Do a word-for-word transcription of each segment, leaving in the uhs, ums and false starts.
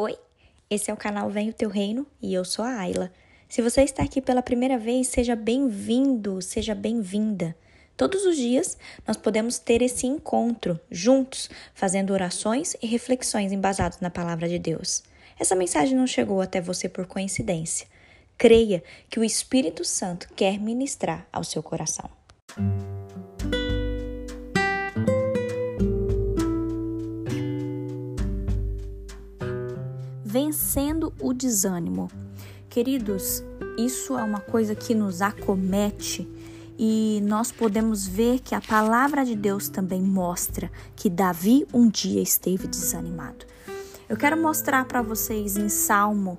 Oi, esse é o canal Venho Teu Reino e eu sou a Ayla. Se você está aqui pela primeira vez, seja bem-vindo, seja bem-vinda. Todos os dias nós podemos ter esse encontro, juntos, fazendo orações e reflexões embasadas na Palavra de Deus. Essa mensagem não chegou até você por coincidência. Creia que o Espírito Santo quer ministrar ao seu coração. Vencendo o desânimo. Queridos, isso é uma coisa que nos acomete e nós podemos ver que a palavra de Deus também mostra que Davi um dia esteve desanimado. Eu quero mostrar para vocês em Salmo,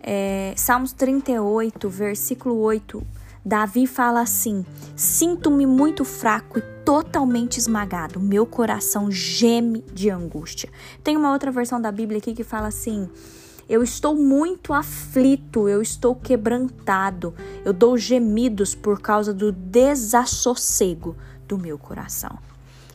é, Salmos trinta e oito, versículo oito, Davi fala assim: sinto-me muito fraco e totalmente esmagado, meu coração geme de angústia. Tem uma outra versão da Bíblia aqui que fala assim: eu estou muito aflito, eu estou quebrantado, eu dou gemidos por causa do desassossego do meu coração.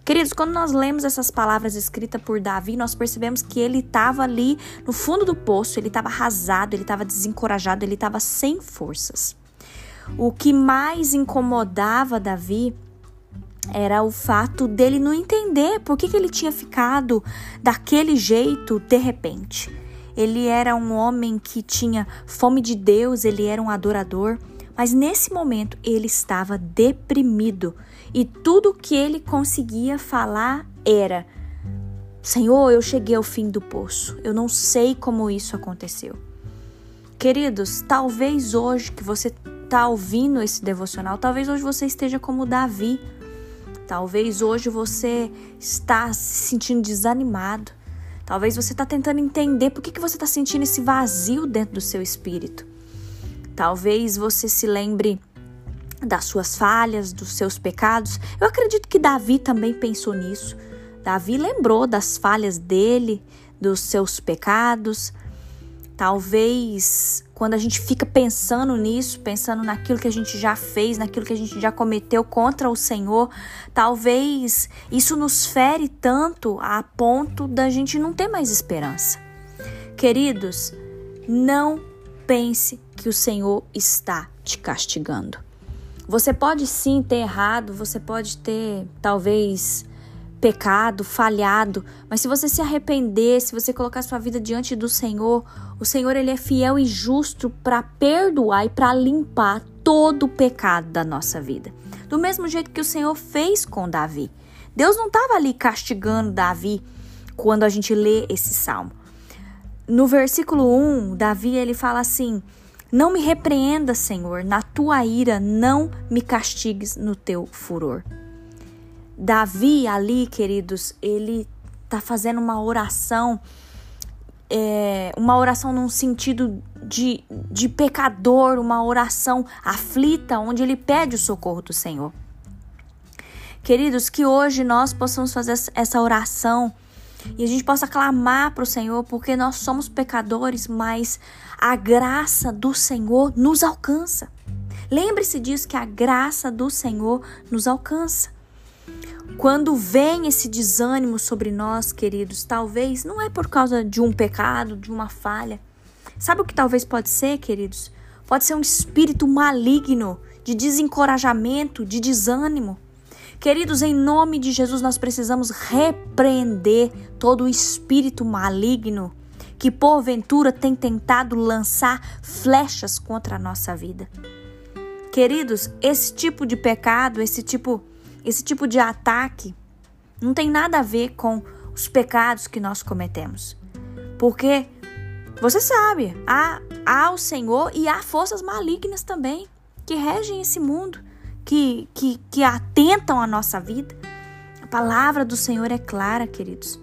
Queridos, quando nós lemos essas palavras escritas por Davi, nós percebemos que ele estava ali no fundo do poço, ele estava arrasado, ele estava desencorajado, ele estava sem forças. O que mais incomodava Davi era o fato dele não entender por que, que ele tinha ficado daquele jeito de repente. Ele era um homem que tinha fome de Deus, ele era um adorador, mas nesse momento ele estava deprimido e tudo que ele conseguia falar era: Senhor, eu cheguei ao fim do poço, eu não sei como isso aconteceu. Queridos, talvez hoje que você está ouvindo esse devocional, talvez hoje você esteja como Davi, talvez hoje você está se sentindo desanimado, talvez você está tentando entender por que, que você está sentindo esse vazio dentro do seu espírito. Talvez você se lembre das suas falhas, dos seus pecados. Eu acredito que Davi também pensou nisso. Davi lembrou das falhas dele, dos seus pecados. Talvez quando a gente fica pensando nisso, pensando naquilo que a gente já fez, naquilo que a gente já cometeu contra o Senhor, talvez isso nos fere tanto a ponto da gente não ter mais esperança. Queridos, não pense que o Senhor está te castigando. Você pode sim ter errado, você pode ter talvez pecado, falhado, mas se você se arrepender, se você colocar sua vida diante do Senhor, o Senhor ele é fiel e justo para perdoar e para limpar todo o pecado da nossa vida. Do mesmo jeito que o Senhor fez com Davi. Deus não estava ali castigando Davi quando a gente lê esse salmo. No versículo um, Davi ele fala assim: não me repreenda, Senhor, na tua ira, não me castigues no teu furor. Davi ali, queridos, ele está fazendo uma oração, é, uma oração num sentido de, de pecador, uma oração aflita, onde ele pede o socorro do Senhor. Queridos, que hoje nós possamos fazer essa oração e a gente possa clamar para o Senhor, porque nós somos pecadores, mas a graça do Senhor nos alcança. Lembre-se disso, que a graça do Senhor nos alcança. Quando vem esse desânimo sobre nós, queridos, talvez não é por causa de um pecado, de uma falha. Sabe o que talvez pode ser, queridos? Pode ser um espírito maligno, de desencorajamento, de desânimo. Queridos, em nome de Jesus, nós precisamos repreender todo o espírito maligno que, porventura, tem tentado lançar flechas contra a nossa vida. Queridos, esse tipo de pecado, esse tipo, esse tipo de ataque não tem nada a ver com os pecados que nós cometemos. Porque, você sabe, há, há o Senhor e há forças malignas também que regem esse mundo. Que, que, que atentam à nossa vida. A palavra do Senhor é clara, queridos.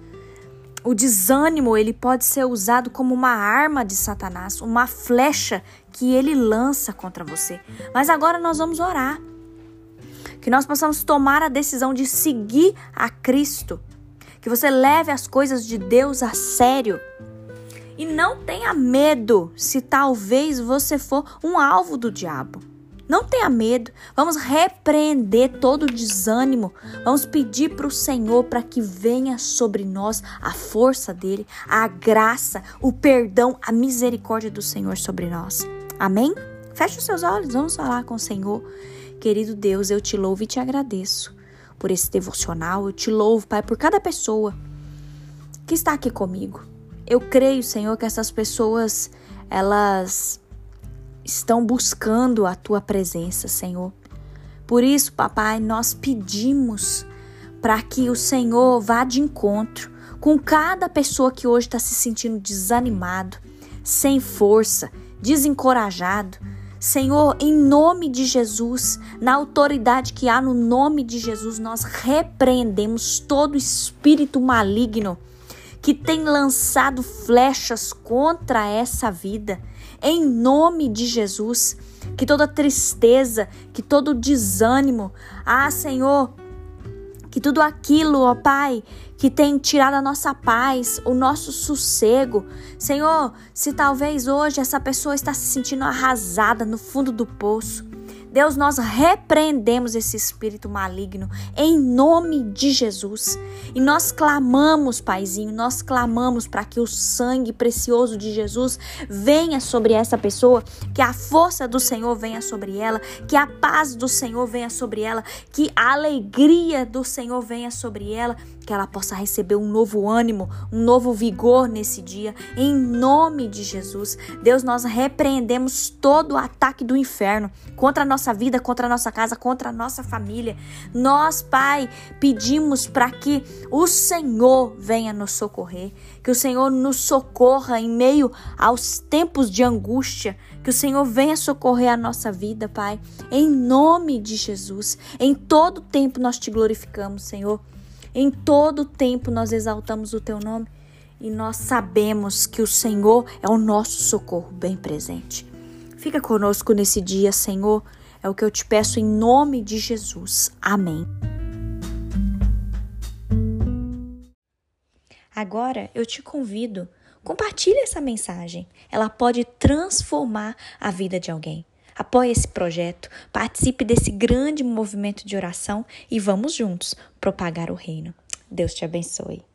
O desânimo, ele pode ser usado como uma arma de Satanás, uma flecha que ele lança contra você. Mas agora nós vamos orar. Que nós possamos tomar a decisão de seguir a Cristo. Que você leve as coisas de Deus a sério. E não tenha medo se talvez você for um alvo do diabo. Não tenha medo, vamos repreender todo o desânimo, vamos pedir para o Senhor para que venha sobre nós a força dele, a graça, o perdão, a misericórdia do Senhor sobre nós. Amém? Feche os seus olhos, vamos falar com o Senhor. Querido Deus, eu te louvo e te agradeço por esse devocional, eu te louvo, Pai, por cada pessoa que está aqui comigo. Eu creio, Senhor, que essas pessoas, elas estão buscando a Tua presença, Senhor. Por isso, Papai, nós pedimos para que o Senhor vá de encontro com cada pessoa que hoje está se sentindo desanimado, sem força, desencorajado. Senhor, em nome de Jesus, na autoridade que há no nome de Jesus, nós repreendemos todo espírito maligno que tem lançado flechas contra essa vida. Em nome de Jesus, que toda tristeza, que todo desânimo, ah, Senhor, que tudo aquilo, ó Pai, que tem tirado a nossa paz, o nosso sossego. Senhor, se talvez hoje essa pessoa está se sentindo arrasada no fundo do poço, Deus, nós repreendemos esse espírito maligno em nome de Jesus. E nós clamamos, Paizinho, nós clamamos para que o sangue precioso de Jesus venha sobre essa pessoa, que a força do Senhor venha sobre ela, que a paz do Senhor venha sobre ela, que a alegria do Senhor venha sobre ela, que ela possa receber um novo ânimo, um novo vigor nesse dia, em nome de Jesus. Deus, nós repreendemos todo o ataque do inferno contra a nossa nossa vida, contra a nossa casa, contra a nossa família. Nós, Pai, pedimos para que o Senhor venha nos socorrer, que o Senhor nos socorra em meio aos tempos de angústia, que o Senhor venha socorrer a nossa vida, Pai, em nome de Jesus. Em todo tempo nós te glorificamos, Senhor, em todo tempo nós exaltamos o teu nome e nós sabemos que o Senhor é o nosso socorro bem presente. Fica conosco nesse dia, Senhor. É o que eu te peço em nome de Jesus. Amém. Agora eu te convido, compartilhe essa mensagem. Ela pode transformar a vida de alguém. Apoie esse projeto, participe desse grande movimento de oração e vamos juntos propagar o reino. Deus te abençoe.